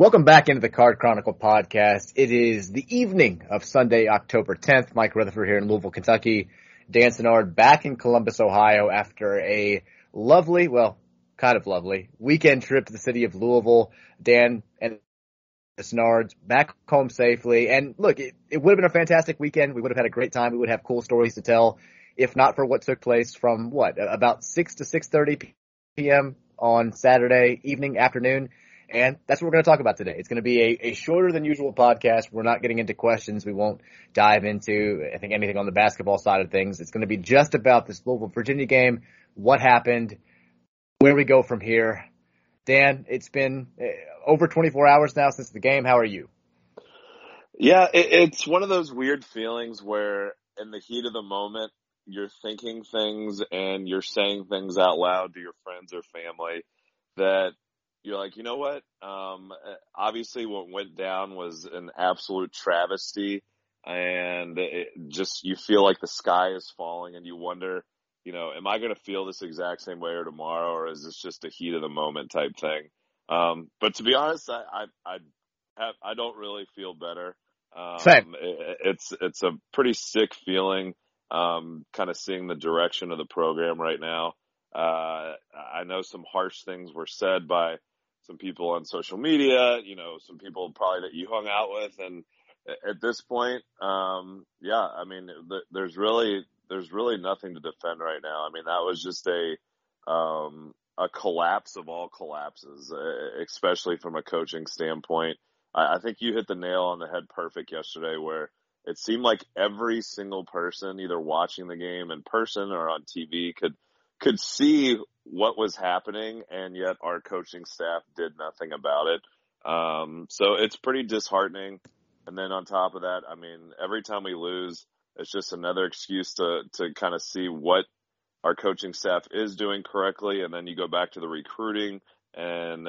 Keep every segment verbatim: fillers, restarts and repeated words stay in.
Welcome back into the Card Chronicle podcast. It is the evening of Sunday, October tenth. Mike Rutherford here in Louisville, Kentucky. Dan Sennard back in Columbus, Ohio after a lovely, well, kind of lovely weekend trip to the city of Louisville. Dan and Sennard back home safely. And look, it, it would have been a fantastic weekend. We would have had a great time. We would have cool stories to tell, if not for what took place from, what, about six to six thirty p.m. on Saturday evening, afternoon. And that's what we're going to talk about today. It's going to be a, a shorter than usual podcast. We're not getting into questions. We won't dive into, I think, anything on the basketball side of things. It's going to be just about this Louisville Virginia game, what happened, where we go from here. Dan, it's been over twenty-four hours now since the game. How are you? Yeah, it, it's one of those weird feelings where in the heat of the moment, you're thinking things and you're saying things out loud to your friends or family that you're like, you know what? Um, obviously what went down was an absolute travesty, and it just, you feel like the sky is falling and you wonder, you know, am I going to feel this exact same way or tomorrow, or is this just a heat of the moment type thing? Um, but to be honest, I, I, I, have, I don't really feel better. Um, Same. It, it's, it's a pretty sick feeling, um, kind of seeing the direction of the program right now. Uh, I know some harsh things were said by some people on social media, you know, some people probably that you hung out with. And at this point, um, yeah, I mean, th- there's really, there's really nothing to defend right now. I mean, that was just a, um, a collapse of all collapses, uh, especially from a coaching standpoint. I, I think you hit the nail on the head perfect yesterday, where it seemed like every single person either watching the game in person or on T V could, could see what was happening, and yet our coaching staff did nothing about it. Um, so it's pretty disheartening. And then on top of that, I mean, every time we lose, it's just another excuse to, to kind of see what our coaching staff is doing correctly. And then you go back to the recruiting and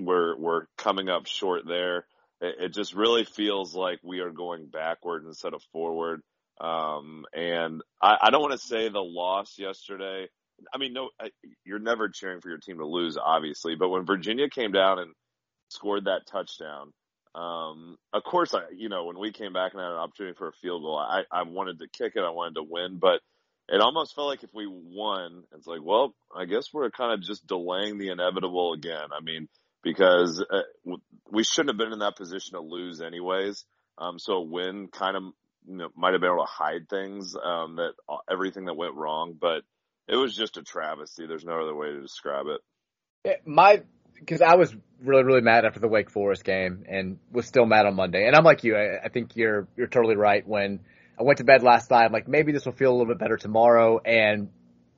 we're, we're coming up short there. It, it just really feels like we are going backward instead of forward. Um, and I, I don't want to say the loss yesterday, I mean, no, you're never cheering for your team to lose, obviously. But when Virginia came down and scored that touchdown, um, of course, I, you know, when we came back and had an opportunity for a field goal, I, I wanted to kick it. I wanted to win. But it almost felt like if we won, it's like, well, I guess we're kind of just delaying the inevitable again. I mean, because uh, we shouldn't have been in that position to lose anyways. Um, so a win kind of, you know, might have been able to hide things, um, that everything that went wrong. But it was just a travesty. There's no other way to describe it. My, because I was really, really mad after the Wake Forest game, and was still mad on Monday. And I'm like you. I, I think you're you're totally right. When I went to bed last night, I'm like, maybe this will feel a little bit better tomorrow. And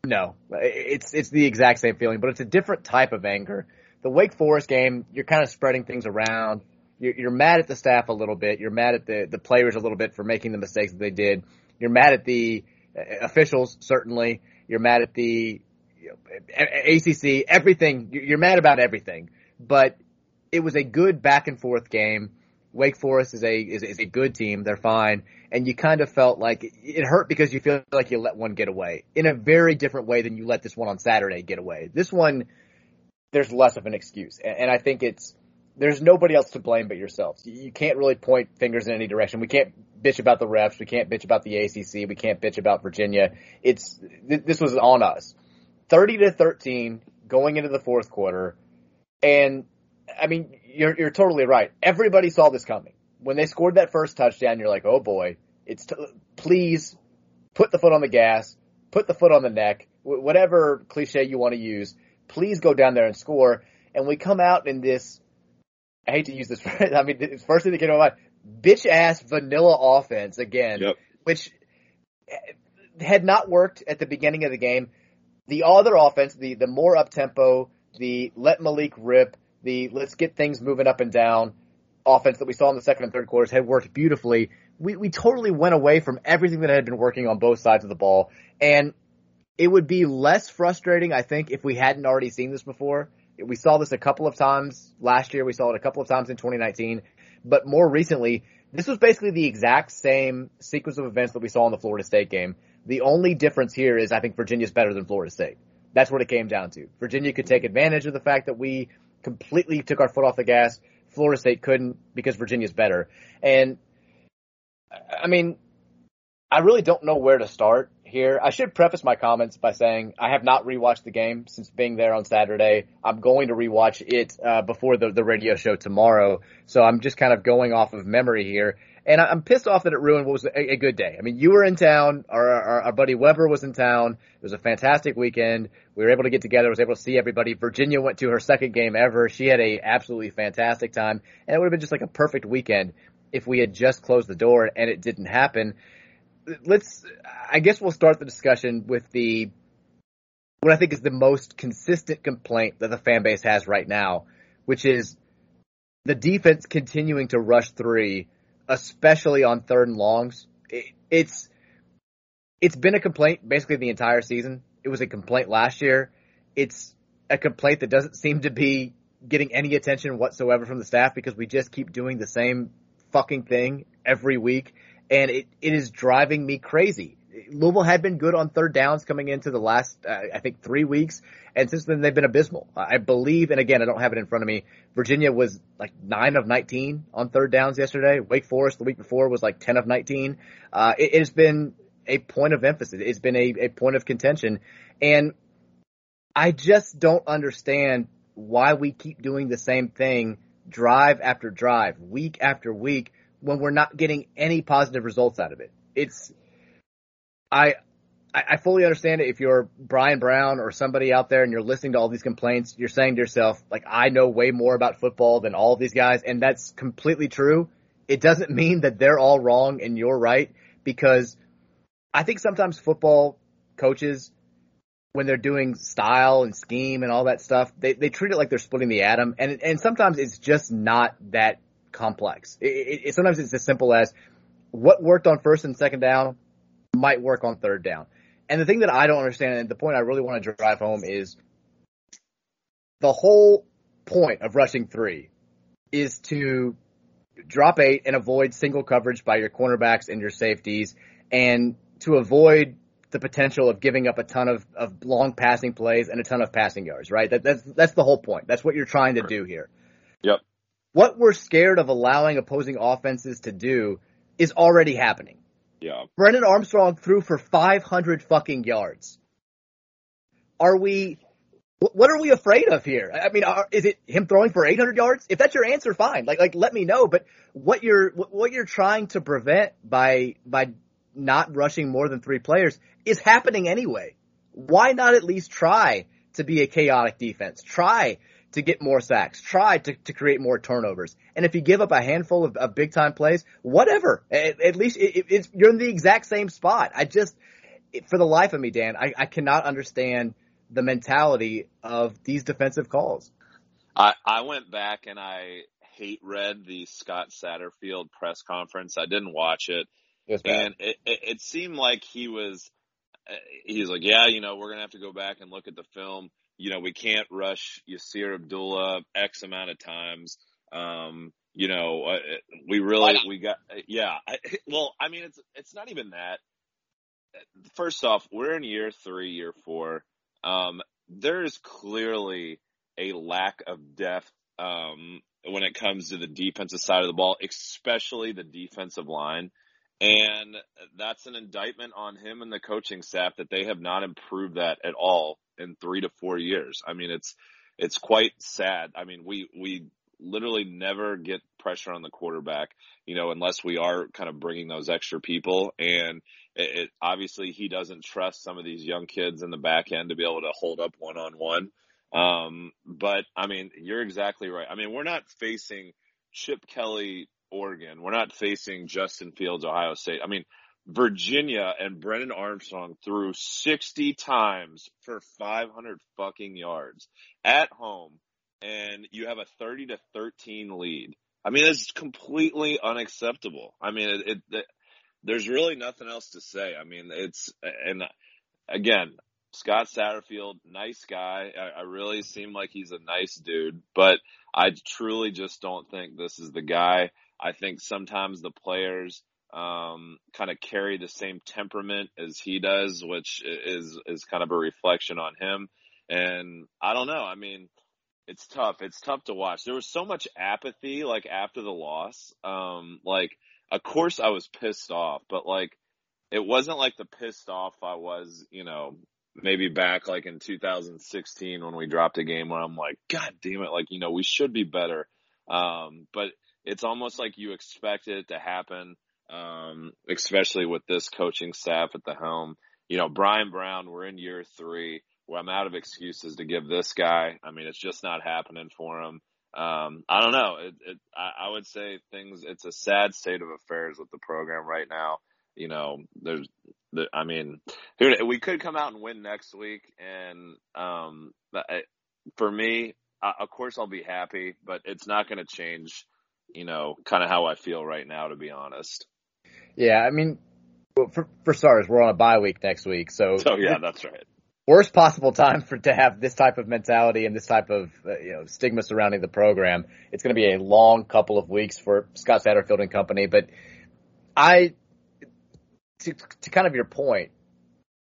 no, it's it's the exact same feeling, but it's a different type of anger. The Wake Forest game, you're kind of spreading things around. You're, you're mad at the staff a little bit. You're mad at the the players a little bit for making the mistakes that they did. You're mad at the officials, certainly. You're mad at the you know, A C C, everything. You're mad about everything. But it was a good back-and-forth game. Wake Forest is a is, is a good team. They're fine. And you kind of felt like it hurt because you feel like you let one get away in a very different way than you let this one on Saturday get away. This one, there's less of an excuse. And, and I think it's there's nobody else to blame but yourselves. You can't really point fingers in any direction. We can't bitch about the refs. We can't bitch about the A C C. We can't bitch about Virginia. It's th- this was on us. thirty to thirteen going into the fourth quarter. And I mean, you're you're totally right. Everybody saw this coming. When they scored that first touchdown, you're like, "Oh boy, it's t- please put the foot on the gas, put the foot on the neck, w- whatever cliche you want to use. Please go down there and score." And we come out in this, I hate to use this phrase, I mean, the first thing that came to my mind, bitch-ass vanilla offense again, yep. Which had not worked at the beginning of the game. The other offense, the, the more up-tempo, the let Malik rip, the let's get things moving up and down offense that we saw in the second and third quarters had worked beautifully. We, we totally went away from everything that had been working on both sides of the ball. And it would be less frustrating, I think, if we hadn't already seen this before. We saw this a couple of times last year. We saw it a couple of times in twenty nineteen. But more recently, this was basically the exact same sequence of events that we saw in the Florida State game. The only difference here is I think Virginia's better than Florida State. That's what it came down to. Virginia could take advantage of the fact that we completely took our foot off the gas. Florida State couldn't because Virginia's better. And, I mean, I really don't know where to start here. I should preface my comments by saying I have not rewatched the game since being there on Saturday. I'm going to rewatch it uh, before the, the radio show tomorrow. So I'm just kind of going off of memory here. And I'm pissed off that it ruined what was a, a good day. I mean, you were in town. Our, our, our buddy Weber was in town. It was a fantastic weekend. We were able to get together. I was able to see everybody. Virginia went to her second game ever. She had a absolutely fantastic time. And it would have been just like a perfect weekend if we had just closed the door and it didn't happen. Let's, I guess we'll start the discussion with the, what I think is the most consistent complaint that the fan base has right now, which is the defense continuing to rush three, especially on third and longs. It, it's, it's been a complaint basically the entire season. It was a complaint last year. It's a complaint that doesn't seem to be getting any attention whatsoever from the staff because we just keep doing the same fucking thing every week. And it, it is driving me crazy. Louisville had been good on third downs coming into the last, uh, I think, three weeks. And since then, they've been abysmal. I believe, and again, I don't have it in front of me, Virginia was like nine of nineteen on third downs yesterday. Wake Forest the week before was like ten of nineteen. Uh, it, it has been a point of emphasis. It's been a, a point of contention. And I just don't understand why we keep doing the same thing drive after drive, week after week, when we're not getting any positive results out of it. It's, I, I fully understand it. If you're Brian Brown or somebody out there and you're listening to all these complaints, you're saying to yourself, like, I know way more about football than all of these guys. And that's completely true. It doesn't mean that they're all wrong and you're right, because I think sometimes football coaches, when they're doing style and scheme and all that stuff, they, they treat it like they're splitting the atom. And, and sometimes it's just not that complex. It, it, it, sometimes it's as simple as what worked on first and second down might work on third down. And the thing that I don't understand, and the point I really want to drive home, is the whole point of rushing three is to drop eight and avoid single coverage by your cornerbacks and your safeties, and to avoid the potential of giving up a ton of, of long passing plays and a ton of passing yards, right? That, that's, that's the whole point. That's what you're trying to do here. Yep. What we're scared of allowing opposing offenses to do is already happening. Yeah. Brennan Armstrong threw for five hundred fucking yards. Are we, what are we afraid of here? I mean, are, is it him throwing for eight hundred yards? If that's your answer, fine. Like, like, let me know. But what you're, what you're trying to prevent by, by not rushing more than three players is happening anyway. Why not at least try to be a chaotic defense? Try to get more sacks, try to, to create more turnovers. And if you give up a handful of, of big-time plays, whatever. At, at least it, it, it's, you're in the exact same spot. I just – for the life of me, Dan, I, I cannot understand the mentality of these defensive calls. I, I went back and I hate read the Scott Satterfield press conference. I didn't watch it. It was bad. And it, it, it seemed like he was – he's like, yeah, you know, we're going to have to go back and look at the film. You know, we can't rush Yasir Abdullah X amount of times. Um, you know, uh, we really, we got, uh, yeah. I, well, I mean, it's, it's not even that. First off, we're in year three, year four. Um, there is clearly a lack of depth, um, when it comes to the defensive side of the ball, especially the defensive line. And that's an indictment on him and the coaching staff that they have not improved that at all in three to four years. I mean, it's, it's quite sad. I mean, we, we literally never get pressure on the quarterback, you know, unless we are kind of bringing those extra people. And it, it obviously he doesn't trust some of these young kids in the back end to be able to hold up one-on-one. Um, but I mean, you're exactly right. I mean, we're not facing Chip Kelly, Oregon. We're not facing Justin Fields, Ohio State. I mean, Virginia and Brennan Armstrong threw sixty times for five hundred fucking yards at home, and you have a thirty to thirteen lead. I mean, it's completely unacceptable. I mean, it, it, it, there's really nothing else to say. I mean, it's, and again, Scott Satterfield, nice guy. I, I really seem like he's a nice dude, but I truly just don't think this is the guy. I think sometimes the players um, kind of carry the same temperament as he does, which is, is kind of a reflection on him. And I don't know. I mean, it's tough. It's tough to watch. There was so much apathy, like, after the loss. Um, like, of course I was pissed off, but, like, it wasn't like the pissed off I was, you know, maybe back, like, in two thousand sixteen when we dropped a game where I'm like, God damn it, like, you know, we should be better. Um, but it's almost like you expect it to happen, um, especially with this coaching staff at the helm. You know, Brian Brown, we're in year three. Well, I'm out of excuses to give this guy. I mean, it's just not happening for him. Um, I don't know. It, it, I, I would say things, it's a sad state of affairs with the program right now. You know, there's, there, I mean, we could come out and win next week. And um, for me, I, of course I'll be happy, but it's not going to change, you know, kind of how I feel right now, to be honest. Yeah, I mean, for, for starters, we're on a bye week next week. So, so yeah, that's right. Worst possible time for to have this type of mentality and this type of uh, you know, stigma surrounding the program. It's going to be a long couple of weeks for Scott Satterfield and company. But I, to, to kind of your point,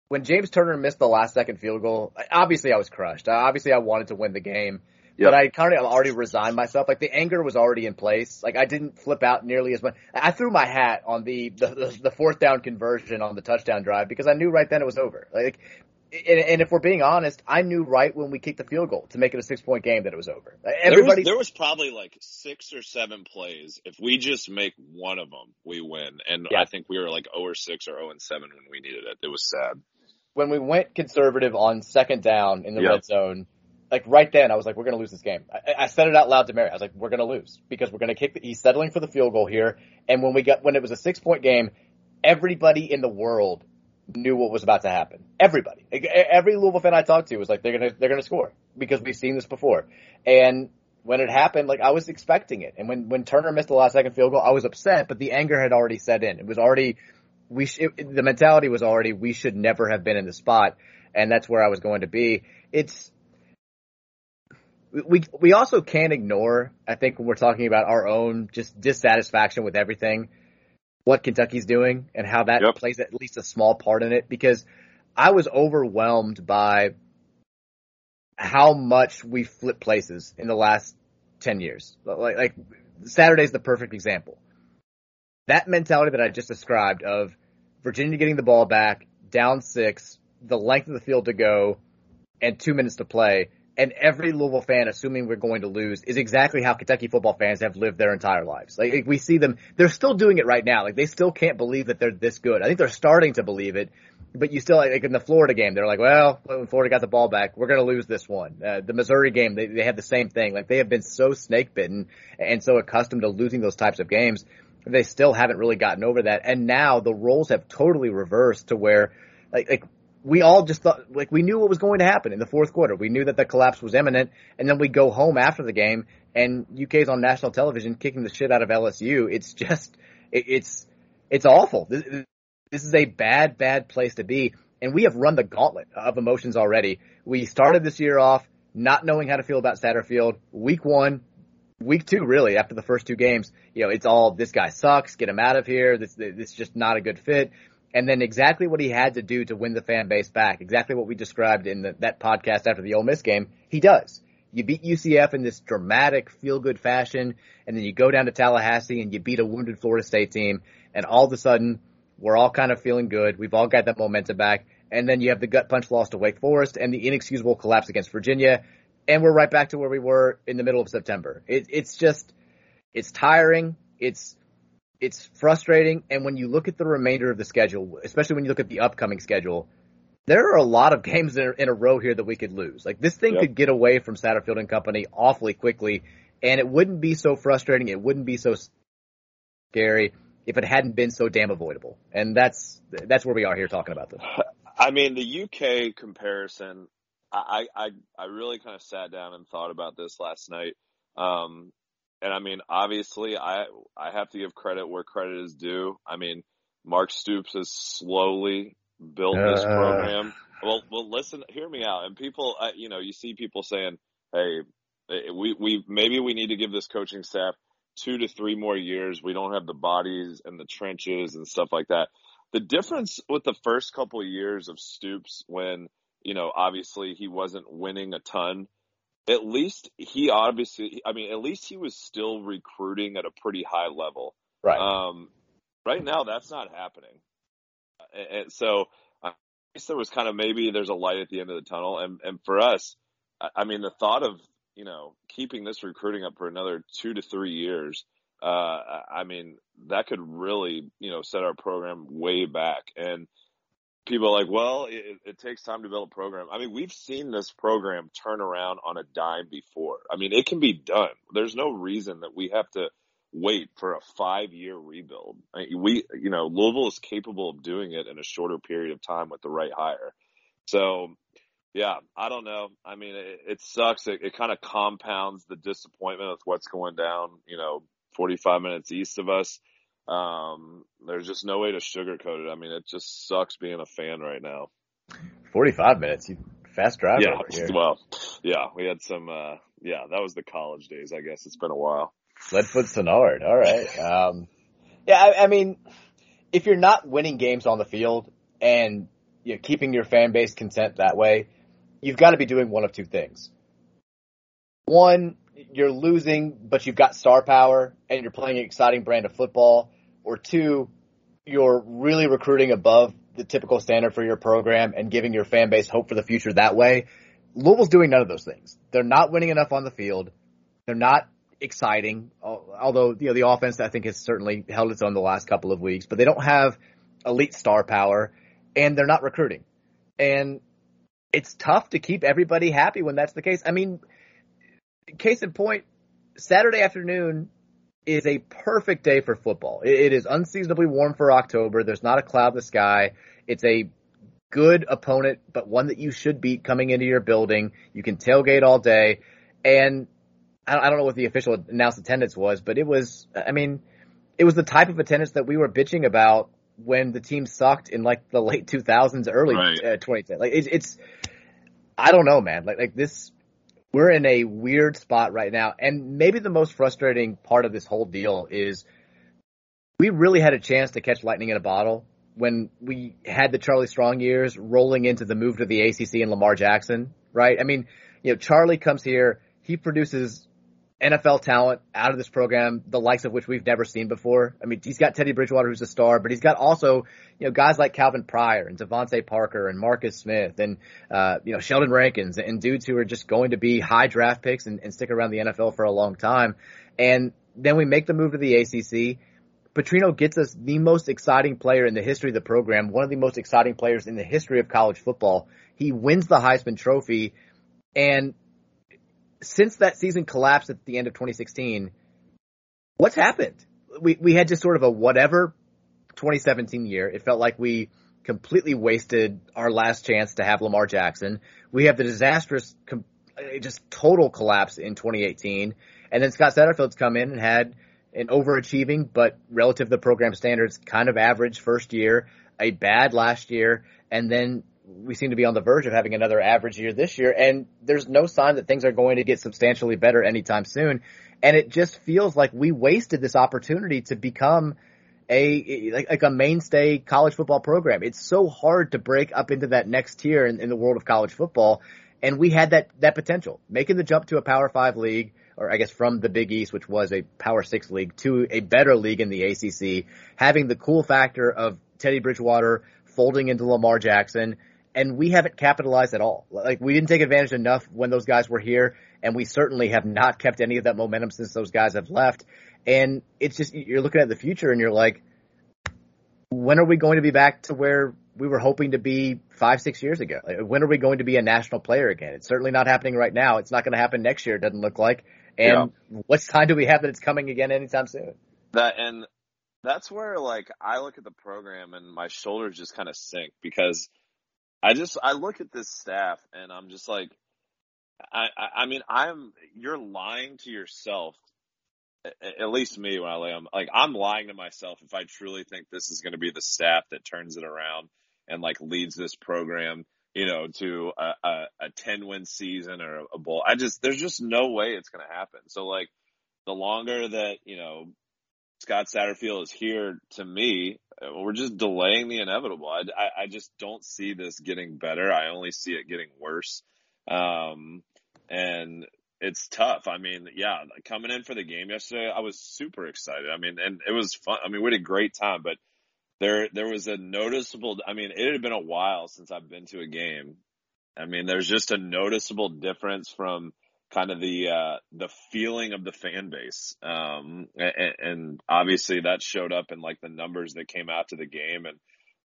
when James Turner missed the last second field goal, obviously I was crushed. Obviously I wanted to win the game, yep. But I kind of already resigned myself. Like, the anger was already in place. Like, I didn't flip out nearly as much. I threw my hat on the the, the fourth down conversion on the touchdown drive because I knew right then it was over. Like. And if we're being honest, I knew right when we kicked the field goal to make it a six-point game that it was over. Everybody, there was, there was probably like six or seven plays. If we just make one of them, we win. And yeah. I think we were like oh and six or oh and seven when we needed it. It was sad. When we went conservative on second down in the yep. red zone, like right then I was like, we're going to lose this game. I, I said it out loud to Mary. I was like, we're going to lose because we're going to kick the – he's settling for the field goal here. And when we got when it was a six-point game, everybody in the world – knew what was about to happen. Everybody, every Louisville fan I talked to was like, they're gonna, they're gonna score because we've seen this before. And when it happened, like, I was expecting it. And when, when Turner missed the last second field goal, I was upset, but the anger had already set in. It was already, we, sh- it, the mentality was already, we should never have been in the spot. And that's where I was going to be. It's, we, we also can't ignore, I think, when we're talking about our own just dissatisfaction with everything, what Kentucky's doing and how that yep. plays at least a small part in it, because I was overwhelmed by how much we flipped places in the last ten years. Like, like Saturday's the perfect example. That mentality that I just described of Virginia getting the ball back, down six, the length of the field to go, and two minutes to play, and every Louisville fan assuming we're going to lose is exactly how Kentucky football fans have lived their entire lives. Like, like we see them, they're still doing it right now. Like, they still can't believe that they're this good. I think they're starting to believe it, but you still, like in the Florida game, they're like, well, when Florida got the ball back, we're going to lose this one. Uh, the Missouri game, they, they had the same thing. Like, they have been so snake bitten and so accustomed to losing those types of games. They still haven't really gotten over that. And now the roles have totally reversed to where like, like, we all just thought, like, we knew what was going to happen in the fourth quarter. We knew that the collapse was imminent, and then we go home after the game, and U K's on national television kicking the shit out of L S U. It's just, it, it's, it's awful. This, this is a bad, bad place to be, and we have run the gauntlet of emotions already. We started this year off not knowing how to feel about Satterfield. Week one, week two, really, after the first two games, you know, it's all, this guy sucks, get him out of here, this, this is just not a good fit. And then exactly what he had to do to win the fan base back, exactly what we described in the, that podcast after the Ole Miss game, he does. You beat U C F in this dramatic, feel-good fashion, and then you go down to Tallahassee and you beat a wounded Florida State team, and all of a sudden, we're all kind of feeling good. We've all got that momentum back. And then you have the gut punch loss to Wake Forest and the inexcusable collapse against Virginia, and we're right back to where we were in the middle of September. It, it's just – it's tiring. It's – It's frustrating, and when you look at the remainder of the schedule, especially when you look at the upcoming schedule, there are a lot of games in a, in a row here that we could lose. Like, this thing yep. could get away from Satterfield and company awfully quickly, and it wouldn't be so frustrating, it wouldn't be so scary if it hadn't been so damn avoidable. And that's that's where we are here talking about this. I mean, the U K comparison, I I, I really kind of sat down and thought about this last night. Um And, I mean, obviously, I I have to give credit where credit is due. I mean, Mark Stoops has slowly built uh. this program. Well, well, listen, hear me out. And people, uh, you know, you see people saying, hey, we we maybe we need to give this coaching staff two to three more years. We don't have the bodies and the trenches and stuff like that. The difference with the first couple of years of Stoops when, you know, obviously he wasn't winning a ton, at least he obviously, I mean, at least he was still recruiting at a pretty high level. Right. Um, right now, that's not happening. And so I guess there was kind of maybe there's a light at the end of the tunnel. And, and for us, I mean, the thought of, you know, keeping this recruiting up for another two to three years, uh, I mean, that could really, you know, set our program way back. And people are like, well, it, it takes time to build a program. I mean, we've seen this program turn around on a dime before. I mean, it can be done. There's no reason that we have to wait for a five-year rebuild. I mean, we, you know, Louisville is capable of doing it in a shorter period of time with the right hire. So, yeah, I don't know. I mean, it, it sucks. It, it kind of compounds the disappointment with what's going down, you know, forty-five minutes east of us. Um, there's just no way to sugarcoat it. I mean, it just sucks being a fan right now. forty-five minutes, you fast drive. Yeah, over here. Well, yeah, we had some, uh, yeah, that was the college days, I guess. It's been a while. Leadfoot Sennard. All right. Um, yeah, I, I mean, if you're not winning games on the field and you know, keeping your fan base content that way, you've got to be doing one of two things. One, you're losing, but you've got star power and you're playing an exciting brand of football. Or two, you're really recruiting above the typical standard for your program and giving your fan base hope for the future that way. Louisville's doing none of those things. They're not winning enough on the field. They're not exciting, although you know the offense I think has certainly held its own the last couple of weeks, but they don't have elite star power and they're not recruiting. And it's tough to keep everybody happy when that's the case. I mean, case in point, Saturday afternoon is a perfect day for football. It is unseasonably warm for October. There's not a cloud in the sky. It's a good opponent, but one that you should beat coming into your building. You can tailgate all day. And I don't know what the official announced attendance was, but it was, I mean, it was the type of attendance that we were bitching about when the team sucked in like the late two thousands, early right. uh, twenty ten. Like it's, it's, I don't know, man. Like, like this, we're in a weird spot right now. And maybe the most frustrating part of this whole deal is we really had a chance to catch lightning in a bottle when we had the Charlie Strong years rolling into the move to the A C C and Lamar Jackson, right? I mean, you know, Charlie comes here, he produces N F L talent out of this program, the likes of which we've never seen before. I mean, he's got Teddy Bridgewater, who's a star, but he's got also, you know, guys like Calvin Pryor and Devontae Parker and Marcus Smith and, uh, you know, Sheldon Rankins and dudes who are just going to be high draft picks and, and stick around the N F L for a long time. And then we make the move to the A C C. Petrino gets us the most exciting player in the history of the program, one of the most exciting players in the history of college football. He wins the Heisman Trophy. And since that season collapsed at the end of twenty sixteen, what's happened? We we had just sort of a whatever twenty seventeen year. It felt like we completely wasted our last chance to have Lamar Jackson. We have the disastrous, just total collapse in twenty eighteen. And then Scott Satterfield's come in and had an overachieving, but relative to the program standards, kind of average first year, a bad last year, and then we seem to be on the verge of having another average year this year, and there's no sign that things are going to get substantially better anytime soon. And it just feels like we wasted this opportunity to become a like, like a mainstay college football program. It's so hard to break up into that next tier in, in the world of college football, and we had that that potential. Making the jump to a Power Five league, or I guess from the Big East, which was a Power Six league, to a better league in the A C C, having the cool factor of Teddy Bridgewater folding into Lamar Jackson. And we haven't capitalized at all. Like, we didn't take advantage enough when those guys were here, and we certainly have not kept any of that momentum since those guys have left. And it's just, you're looking at the future and you're like, when are we going to be back to where we were hoping to be five, six years ago? Like, when are we going to be a national player again? It's certainly not happening right now. It's not going to happen next year, it doesn't look like. And yeah. What sign do we have that it's coming again anytime soon? That and that's where, like, I look at the program and my shoulders just kind of sink, because I just, I look at this staff and I'm just like, I, I, I mean, I'm, you're lying to yourself, at least me when I lay on, like, I'm lying to myself if I truly think this is going to be the staff that turns it around and, like, leads this program, you know, to a, a, a ten win season or a, a bowl. I just, there's just no way it's going to happen. So, like, the longer that, you know, Scott Satterfield is here, to me, we're just delaying the inevitable. I, I, I just don't see this getting better. I only see it getting worse. Um, and it's tough. I mean, yeah, coming in for the game yesterday, I was super excited. I mean, and it was fun. I mean, we had a great time, but there there was a noticeable – I mean, it had been a while since I've been to a game. I mean, there's just a noticeable difference from kind of the uh, the feeling of the fan base. Um, and, and obviously that showed up in, like, the numbers that came out to the game. And,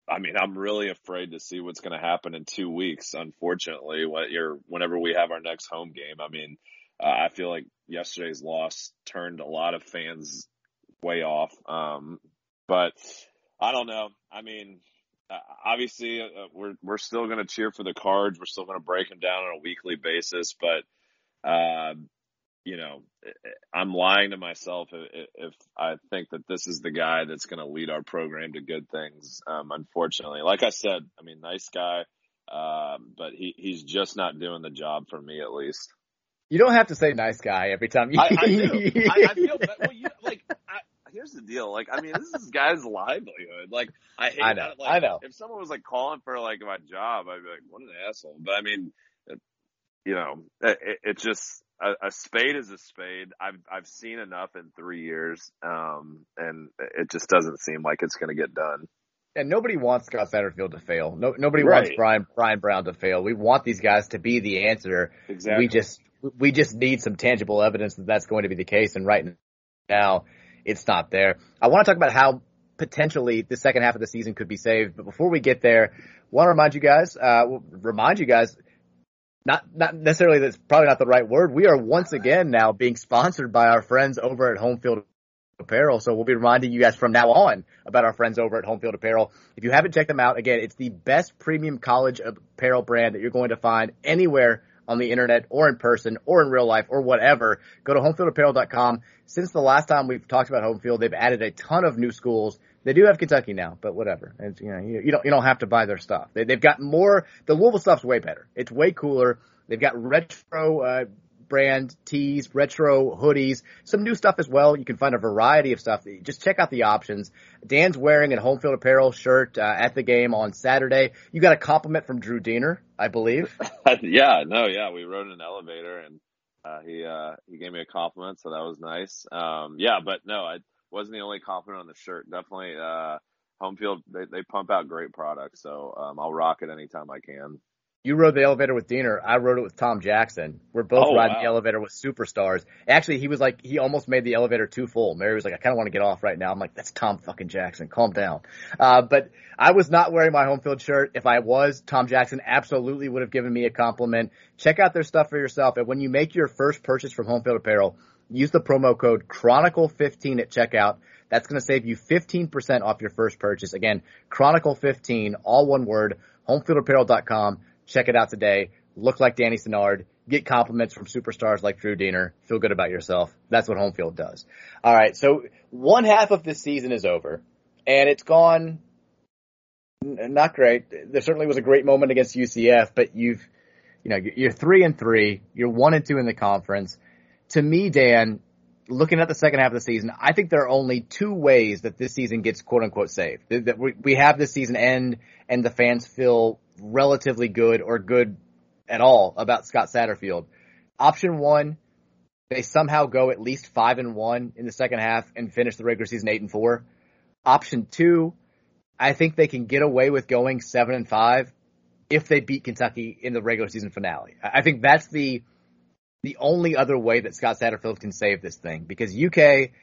I mean, I'm really afraid to see what's going to happen in two weeks, unfortunately, when you're, whenever we have our next home game. I mean, uh, I feel like yesterday's loss turned a lot of fans way off. Um, but I don't know. I mean – Uh, obviously, uh, we're we're still going to cheer for the Cards. We're still going to break them down on a weekly basis. But, uh, you know, I'm lying to myself if, if I think that this is the guy that's going to lead our program to good things, um, unfortunately. Like I said, I mean, nice guy, uh, but he, he's just not doing the job for me, at least. You don't have to say nice guy every time. You- I, I do. I, I feel bad. Well, you, like, I, here's the deal. Like, I mean, this is guy's livelihood. Like, I hate I know, that. Like, I know. If someone was, like, calling for, like, my job, I'd be like, what an asshole. But, I mean, it, you know, it, it just a, – a spade is a spade. I've I've seen enough in three years, um, and it just doesn't seem like it's going to get done. And nobody wants Scott Satterfield to fail. No, nobody right. wants Brian Brian Brown to fail. We want these guys to be the answer. Exactly. We just, we just need some tangible evidence that that's going to be the case, and right now – it's not there. I want to talk about how potentially the second half of the season could be saved. But before we get there, want to remind you guys, uh, remind you guys, not, not necessarily, that's probably not the right word. We are once again now being sponsored by our friends over at Homefield Apparel. So we'll be reminding you guys from now on about our friends over at Homefield Apparel. If you haven't checked them out, again, it's the best premium college apparel brand that you're going to find anywhere on the internet or in person or in real life or whatever. Go to homefield apparel dot com. Since the last time we've talked about Homefield, they've added a ton of new schools. They do have Kentucky now, but whatever. It's, you know, you, you don't you don't have to buy their stuff. They, they've got more. The Louisville stuff's way better. It's way cooler. They've got retro uh, brand tees, retro hoodies, some new stuff as well. You can find a variety of stuff. Just check out the options. Dan's wearing a Homefield Apparel shirt uh, at the game on Saturday. You got a compliment from Drew Diener, I believe. yeah, no, yeah. We rode in an elevator, and uh, he uh, he gave me a compliment, so that was nice. Um, yeah, but no, I wasn't the only compliment on the shirt. Definitely uh, Homefield, they, they pump out great products, so um, I'll rock it anytime I can. You rode the elevator with Diener. I rode it with Tom Jackson. We're both oh, riding wow. the elevator with superstars. Actually, he was like, he almost made the elevator too full. Mary was like, I kind of want to get off right now. I'm like, that's Tom fucking Jackson. Calm down. Uh, but I was not wearing my Homefield shirt. If I was, Tom Jackson absolutely would have given me a compliment. Check out their stuff for yourself. And when you make your first purchase from Homefield Apparel, use the promo code Chronicle fifteen at checkout. That's going to save you fifteen percent off your first purchase. Again, Chronicle fifteen, all one word, homefield apparel dot com. Check it out today. Look like Danny Sennard. Get compliments from superstars like Drew Diener. Feel good about yourself. That's what Homefield does. All right, so one half of this season is over, and it's gone not great. There certainly was a great moment against U C F, but you've, you know, you're three and three. You're one and two in the conference. To me, Dan, looking at the second half of the season, I think there are only two ways that this season gets quote unquote saved. That we have this season end, and the fans feel relatively good or good at all about Scott Satterfield. Option one, they somehow go at least five and one in the second half and finish the regular season eight and four. Option two, I think they can get away with going seven and five if they beat Kentucky in the regular season finale. I think that's the the only other way that Scott Satterfield can save this thing, because U K,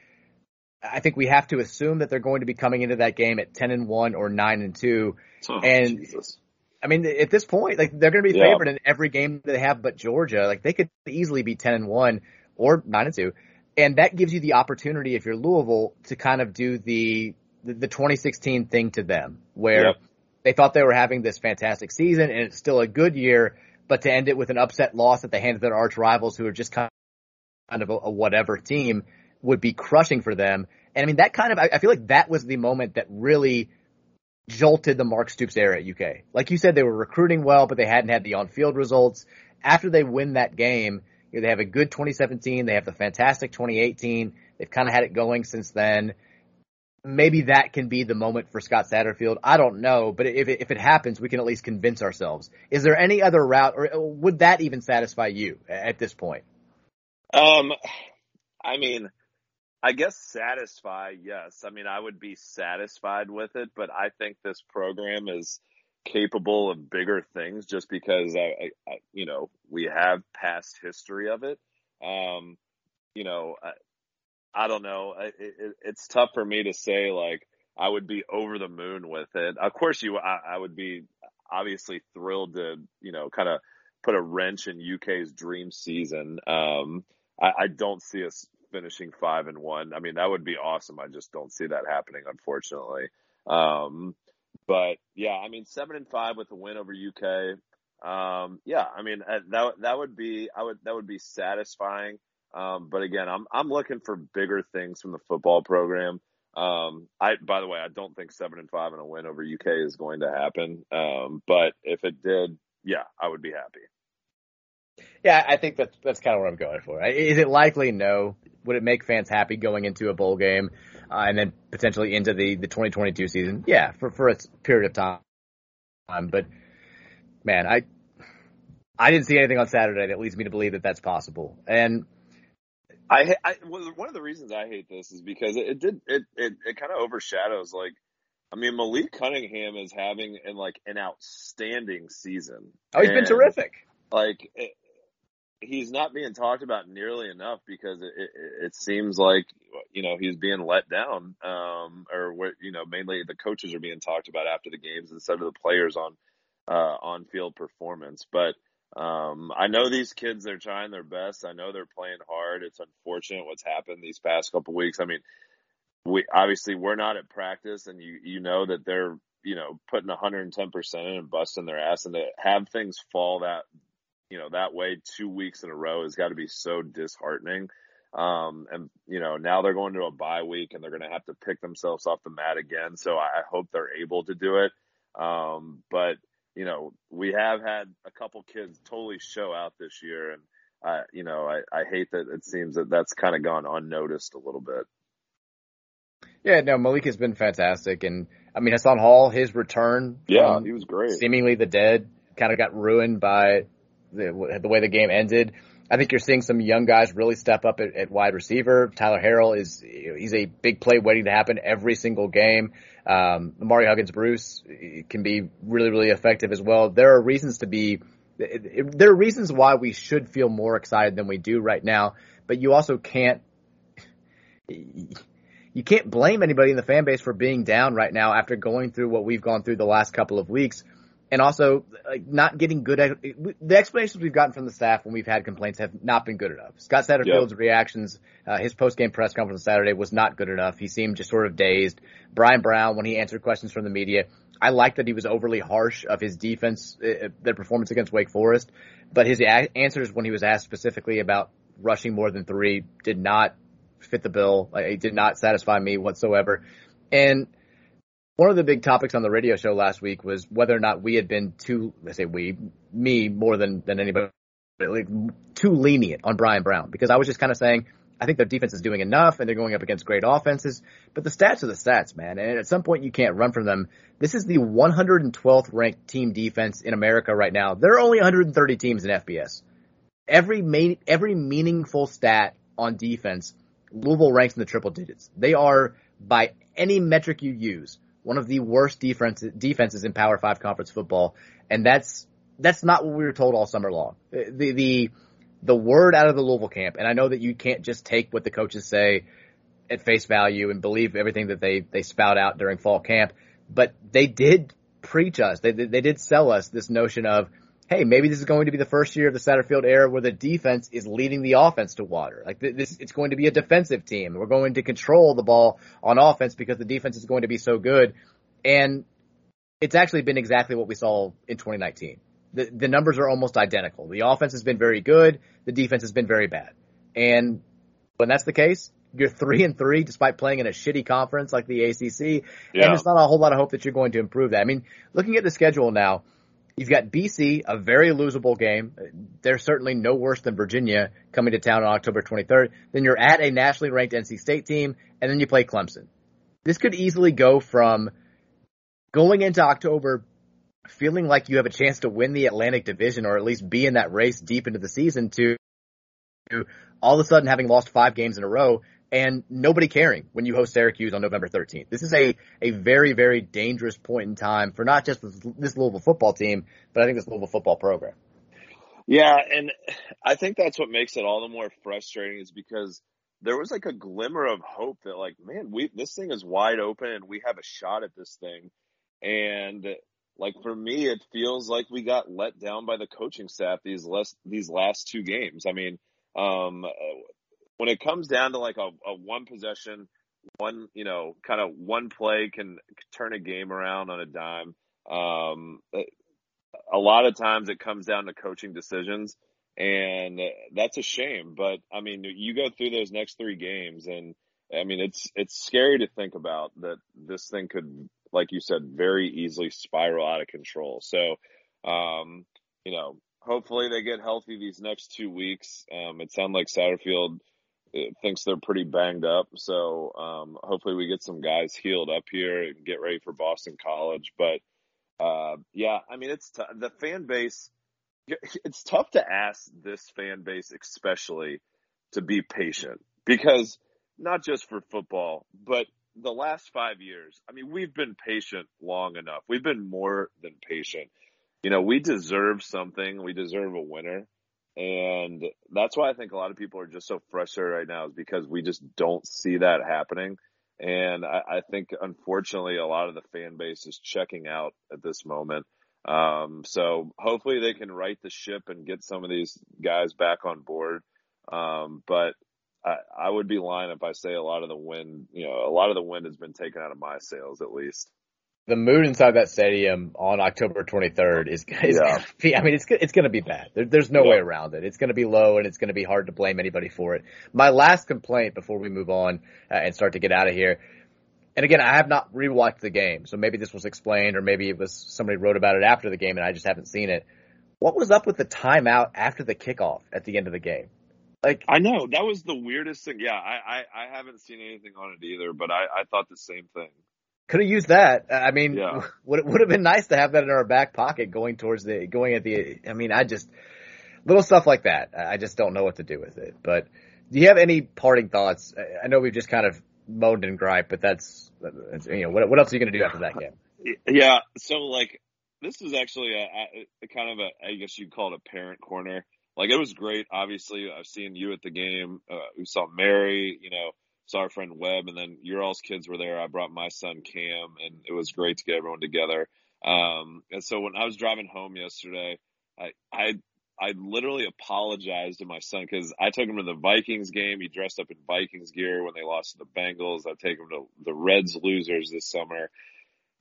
I think we have to assume that they're going to be coming into that game at ten and one or nine and two, oh, and Jesus. I mean, at this point, like, they're going to be yeah. favored in every game that they have but Georgia. Like, they could easily be ten and one or nine and two, and that gives you the opportunity, if you're Louisville, to kind of do the the twenty sixteen thing to them, where yep. they thought they were having this fantastic season and it's still a good year, but to end it with an upset loss at the hand of their arch rivals, who are just kind of a, a whatever team, would be crushing for them. And I mean, that kind of I, I feel like that was the moment that really jolted the Mark Stoops era at U K. Like you said, they were recruiting well, but they hadn't had the on-field results. After they win that game, you know, they have a good twenty seventeen. They have the fantastic twenty eighteen. They've kind of had it going since then. maybe that can be the moment for Scott Satterfield. I don't know, but if it, if it happens, we can at least convince ourselves. Is there any other route, or would that even satisfy you at this point? Um, I mean, I guess satisfy, yes. I mean, I would be satisfied with it, but I think this program is capable of bigger things just because, I, I, I you know, we have past history of it. Um, you know, I, I don't know. It, it, it's tough for me to say, like, I would be over the moon with it. Of course, you, I, I would be obviously thrilled to, you know, kind of put a wrench in U K's dream season. Um, I, I don't see us finishing five and one. I mean, that would be awesome. I just don't see that happening, unfortunately. Um, but yeah, I mean, seven and five with a win over U K. Um, yeah, I mean, that, that would be, I would, that would be satisfying. Um, but again, I'm, I'm looking for bigger things from the football program. Um, I, by the way, I don't think seven and five and a win over U K is going to happen. Um, but if it did, yeah, I would be happy. Yeah, I think that's, that's kind of what I'm going for. Is it likely? No. Would it make fans happy going into a bowl game uh, and then potentially into the, the twenty twenty-two season? Yeah, for, for a period of time. Um, but man, I, I didn't see anything on Saturday that leads me to believe that that's possible. And, I, I one of the reasons I hate this is because it did it it, it kind of overshadows, like, I mean, Malik Cunningham is having an, like an outstanding season. Oh, he's and, been terrific. Like it, he's not being talked about nearly enough because it, it, it seems like, you know, he's being let down, um, or what, you know, mainly the coaches are being talked about after the games instead of the players on uh, on field performance, but. Um, I know these kids, they're trying their best. I know they're playing hard. It's unfortunate what's happened these past couple weeks. I mean, we obviously we're not at practice, and you, you know that they're, you know, putting one hundred ten percent in and busting their ass, and to have things fall that, you know, that way two weeks in a row has got to be so disheartening. Um, and you know, now they're going to a bye week and they're going to have to pick themselves off the mat again. So I, I hope they're able to do it. Um, but you know, we have had a couple kids totally show out this year, and, uh, you know, I, I hate that it seems that that's kind of gone unnoticed a little bit. Yeah, no, Malik has been fantastic. And, I mean, Hassan Hall, his return. Yeah, he was great. Seemingly the dead kind of got ruined by the, the way the game ended. I think you're seeing some young guys really step up at, at wide receiver. Tyler Harrell is he's a big play waiting to happen every single game. Um, Amari Huggins-Bruce can be really, really effective as well. There are reasons to be there are reasons why we should feel more excited than we do right now. But you also can't you can't blame anybody in the fan base for being down right now after going through what we've gone through the last couple of weeks. And also, like, not getting good – the explanations we've gotten from the staff when we've had complaints have not been good enough. Scott Satterfield's yep. reactions, uh, his post-game press conference on Saturday was not good enough. He seemed just sort of dazed. Brian Brown, when he answered questions from the media, I liked that he was overly harsh of his defense, uh, their performance against Wake Forest. But his a- answers when he was asked specifically about rushing more than three did not fit the bill. Like, it did not satisfy me whatsoever. And – one of the big topics on the radio show last week was whether or not we had been too, I say we, me more than, than anybody, like, too lenient on Brian Brown, because I was just kind of saying, I think their defense is doing enough and they're going up against great offenses, but the stats are the stats, man. And at some point you can't run from them. This is the one hundred twelfth ranked team defense in America right now. There are only one hundred thirty teams in F B S. Every main, every meaningful stat on defense, Louisville ranks in the triple digits. They are, by any metric you use, one of the worst defense, defenses in Power Five conference football, and that's that's not what we were told all summer long. The the the word out of the Louisville camp, and I know that you can't just take what the coaches say at face value and believe everything that they they spout out during fall camp, but they did preach us, they they did sell us this notion of, hey, maybe this is going to be the first year of the Satterfield era where the defense is leading the offense to water. Like this, it's going to be a defensive team. We're going to control the ball on offense because the defense is going to be so good. And it's actually been exactly what we saw in twenty nineteen. The, the numbers are almost identical. The offense has been very good. The defense has been very bad. And when that's the case, you're three and three, despite playing in a shitty conference like the A C C. Yeah. And there's not a whole lot of hope that you're going to improve that. I mean, looking at the schedule now, you've got B C, a very losable game. They're certainly no worse than Virginia coming to town on October twenty-third. Then you're at a nationally ranked N C State team, and then you play Clemson. this could easily go from going into October feeling like you have a chance to win the Atlantic Division or at least be in that race deep into the season to all of a sudden having lost five games in a row and nobody caring when you host Syracuse on November thirteenth. This is a, a very, very dangerous point in time for not just this Louisville football team, but I think this Louisville football program. Yeah, and I think that's what makes it all the more frustrating is because there was like a glimmer of hope that like, man, we this thing is wide open and we have a shot at this thing. And like for me, it feels like we got let down by the coaching staff these last, these last two games. I mean, um, when it comes down to like a, a one possession, one, you know, kind of one play can turn a game around on a dime. Um, A lot of times it comes down to coaching decisions, and that's a shame. But, I mean, you go through those next three games, and, I mean, it's it's scary to think about that this thing could, like you said, very easily spiral out of control. So, um, you know, hopefully they get healthy these next two weeks. Um, it sounds like Satterfield thinks they're pretty banged up. So, um, hopefully we get some guys healed up here and get ready for Boston College. But, Uh, yeah, I mean, it's t- the fan base. It's tough to ask this fan base, especially, to be patient because not just for football, but the last five years, I mean, we've been patient long enough. We've been more than patient. You know, we deserve something. We deserve a winner. And that's why I think a lot of people are just so frustrated right now is because we just don't see that happening. And I, I think, unfortunately, a lot of the fan base is checking out at this moment. Um, so hopefully they can right the ship and get some of these guys back on board. Um, but I, I would be lying if I say a lot of the wind, you know, a lot of the wind has been taken out of my sails, at least. The mood inside that stadium on October twenty-third is, is yeah. gonna be, I mean, it's it's going to be bad. There, there's no yeah. way around it. It's going to be low, and it's going to be hard to blame anybody for it. My last complaint before we move on uh, and start to get out of here, and again, I have not rewatched the game, so maybe this was explained, or maybe it was somebody wrote about it after the game, and I just haven't seen it. What was up with the timeout after the kickoff at the end of the game? Like I know that was the weirdest thing. Yeah, I I, I haven't seen anything on it either, but I, I thought the same thing. Could have used that. I mean, yeah. would would have been nice to have that in our back pocket going towards the going at the. I mean, I just little stuff like that. I just don't know what to do with it. But do you have any parting thoughts? I know we've just kind of moaned and griped, but that's you know what what else are you going to do after that game? Yeah. So like this is actually a, a kind of a I guess you'd call it a parent corner. Like it was great. Obviously, I've seen you at the game. Uh, we saw Mary. You know. Saw our friend Webb, and then your all's kids were there. I brought my son Cam, and it was great to get everyone together. Um, and so when I was driving home yesterday, I I, I literally apologized to my son because I took him to the Vikings game. He dressed up in Vikings gear when they lost to the Bengals. I take him to the Reds losers this summer.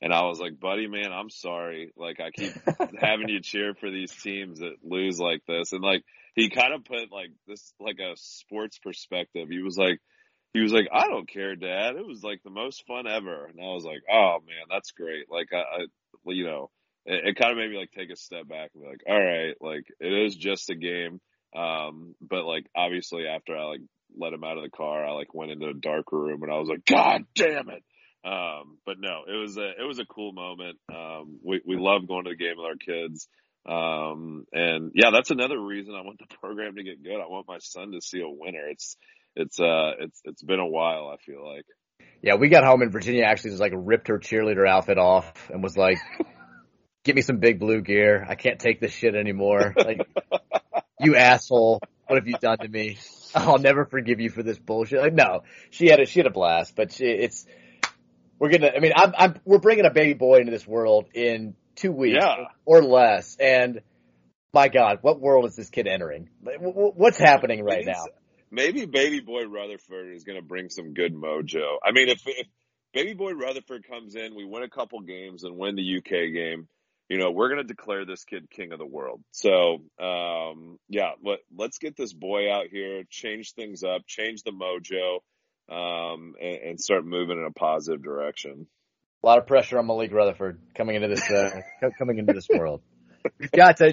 And I was like, buddy, man, I'm sorry. Like, I keep having you cheer for these teams that lose like this. And, like, he kind of put, like, this, like, a sports perspective. He was like, He was like, I don't care, Dad. It was, like, the most fun ever. And I was like, oh, man, that's great. Like, I, I you know, it, it kind of made me, like, take a step back and be like, all right, like, it is just a game. Um, but, like, obviously after I, like, let him out of the car, I, like, went into a dark room and I was like, God damn it. Um, but, no, it was a it was a cool moment. Um, we, we love going to the game with our kids. Um, and, yeah, that's another reason I want the program to get good. I want my son to see a winner. It's – It's uh, it's it's been a while. I feel like. Yeah, we got home and Virginia actually just like ripped her cheerleader outfit off and was like, "Get me some big blue gear. I can't take this shit anymore. Like, you asshole. What have you done to me? I'll never forgive you for this bullshit." Like, no, she had a she had a blast, but she, it's we're gonna. I mean, I'm, I'm we're bringing a baby boy into this world in two weeks yeah. or less, and my God, what world is this kid entering? What's happening right now? Maybe Baby Boy Rutherford is going to bring some good mojo. I mean, if, if Baby Boy Rutherford comes in, we win a couple games and win the U K game, you know, we're going to declare this kid king of the world. So, um, yeah, let, let's get this boy out here, change things up, change the mojo, um, and, and start moving in a positive direction. A lot of pressure on Malik Rutherford coming into this uh, coming into this world. Got to,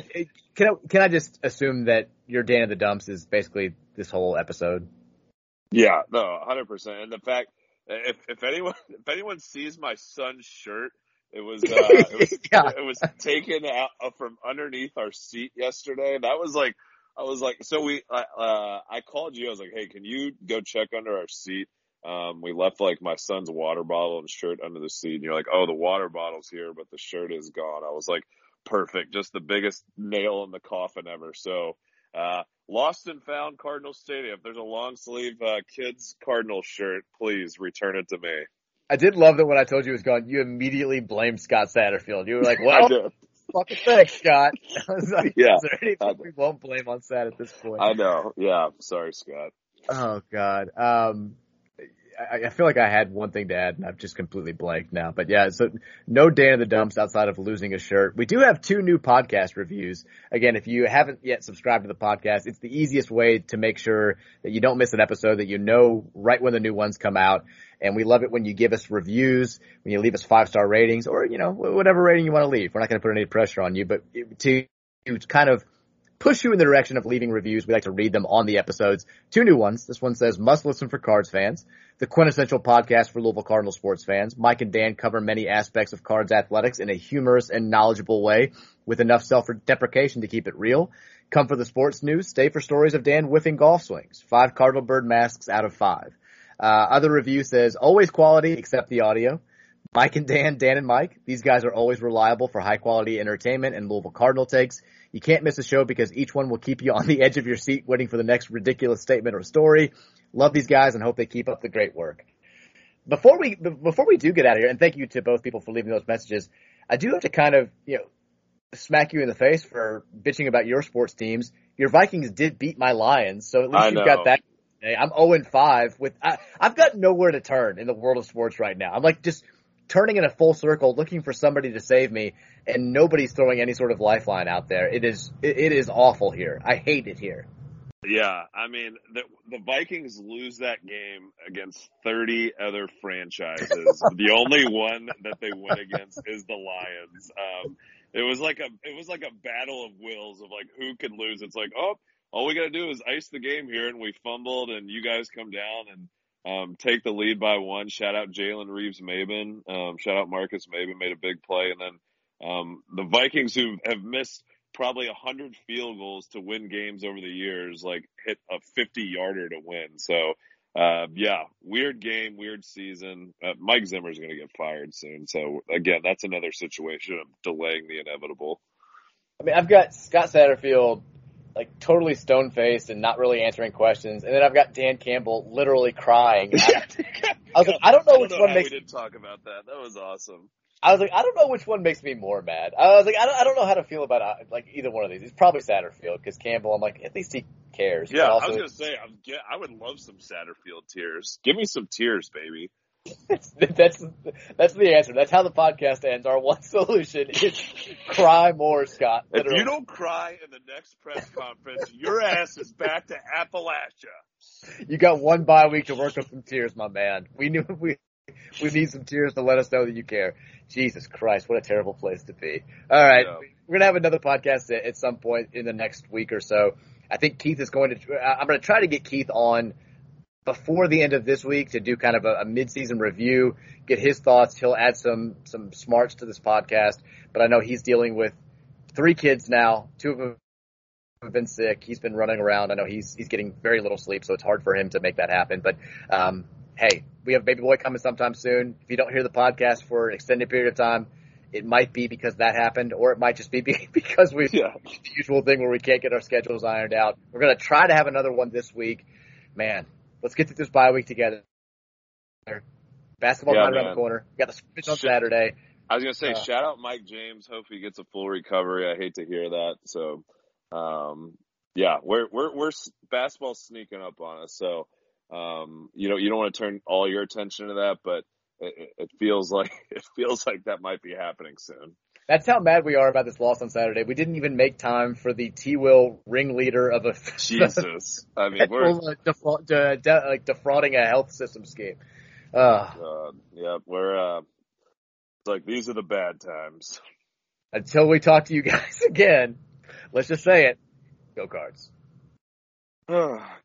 can I, can I just assume that your Dan of the Dumps is basically this whole episode? Yeah, no, one hundred percent. And the fact If if anyone if anyone sees my son's shirt, it was uh, it was, yeah. it was taken out from underneath our seat yesterday. That was like I was like so we uh, uh I called you. I was like, hey, can you go check under our seat? Um, we left like my son's water bottle and shirt under the seat. And you're like, oh, the water bottle's here, but the shirt is gone. I was like, perfect, just the biggest nail in the coffin ever. So uh, lost and found Cardinal Stadium. If there's a long sleeve uh, kids Cardinal shirt, please return it to me. I did love that when I told you it was gone, you immediately blamed Scott Satterfield. You were like, well, fucking thanks, Scott. I was like, yeah, is there anything we won't blame on Sat at this point? I know. Yeah. Sorry, Scott. Oh, God. Um, I feel like I had one thing to add, and I've just completely blanked now. But, yeah, so no Dan in the Dumps outside of losing a shirt. We do have two new podcast reviews. Again, if you haven't yet subscribed to the podcast, it's the easiest way to make sure that you don't miss an episode, that you know right when the new ones come out. And we love it when you give us reviews, when you leave us five-star ratings, or, you know, whatever rating you want to leave. We're not going to put any pressure on you, but to kind of push you in the direction of leaving reviews. We like to read them on the episodes. Two new ones. This one says, must listen for Cards fans. The quintessential podcast for Louisville Cardinal sports fans. Mike and Dan cover many aspects of Cards athletics in a humorous and knowledgeable way with enough self-deprecation to keep it real. Come for the sports news. Stay for stories of Dan whiffing golf swings. Five Cardinal bird masks out of five. Uh, other review says, always quality except the audio. Mike and Dan, Dan and Mike. These guys are always reliable for high-quality entertainment and Louisville Cardinal takes. You can't miss a show because each one will keep you on the edge of your seat waiting for the next ridiculous statement or story. Love these guys and hope they keep up the great work. Before we before we do get out of here, and thank you to both people for leaving those messages, I do have to kind of, you know, smack you in the face for bitching about your sports teams. Your Vikings did beat my Lions, so at least I you've know. got that. I'm oh and five. With I, I've got nowhere to turn in the world of sports right now. I'm like just turning in a full circle, looking for somebody to save me, and nobody's throwing any sort of lifeline out there. It is it, it is awful here. I hate it here. Yeah, I mean, the, the Vikings lose that game against thirty other franchises. The only one that they win against is the Lions. Um, it was like a it was like a battle of wills of like who could lose. It's like, oh, all we got to do is ice the game here, and we fumbled, and you guys come down and Um, take the lead by one. Shout out Jalen Reeves Maben. Um, shout out Marcus Maben, made a big play. And then um, the Vikings, who have missed probably one hundred field goals to win games over the years, like hit a fifty-yarder to win. So, uh, yeah, weird game, weird season. Uh, Mike Zimmer's going to get fired soon. So, again, that's another situation of delaying the inevitable. I mean, I've got Scott Satterfield like totally stone faced and not really answering questions, and then I've got Dan Campbell literally crying. I, I was like, I don't know I don't which know one makes. We didn't talk about that. That was awesome. I was like, I don't know which one makes me more mad. I was like, I don't, I don't know how to feel about like either one of these. It's probably Satterfield because Campbell. I'm like, at least he cares. Yeah, also, I was gonna say, I'm, yeah, I would love some Satterfield tears. Give me some tears, baby. That's, that's that's the answer. That's how the podcast ends. Our one solution is cry more, Scott. Literally. If you don't cry in the next press conference, your ass is back to Appalachia. You got one bye week to work up some tears, my man. We knew we we need some tears to let us know that you care. Jesus Christ, what a terrible place to be. All right, yeah. We're gonna have another podcast at, at some point in the next week or so. I think Keith is going to. I'm gonna try to get Keith on before the end of this week to do kind of a, a mid-season review, get his thoughts. He'll add some some smarts to this podcast. But I know he's dealing with three kids now. Two of them have been sick. He's been running around. I know he's he's getting very little sleep, so it's hard for him to make that happen. But, um, hey, we have baby boy coming sometime soon. If you don't hear the podcast for an extended period of time, it might be because that happened, or it might just be because we've yeah. the usual thing where we can't get our schedules ironed out. We're going to try to have another one this week. Man. Let's get through this bye week together. Basketball yeah, right around the corner. We got the scrimmage on Saturday. I was going to say, uh, shout out Mike James. Hope he gets a full recovery. I hate to hear that. So, um, yeah, we're we're we're basketball sneaking up on us. So, um, you know, you don't want to turn all your attention to that, but it, it feels like it feels like that might be happening soon. That's how mad we are about this loss on Saturday. We didn't even make time for the T-Will ringleader of a Jesus. I mean, we're defra- de- de- like defrauding a health system scheme. Uh, uh, yeah, we're uh, it's like these are the bad times. Until we talk to you guys again, let's just say it: go Cards.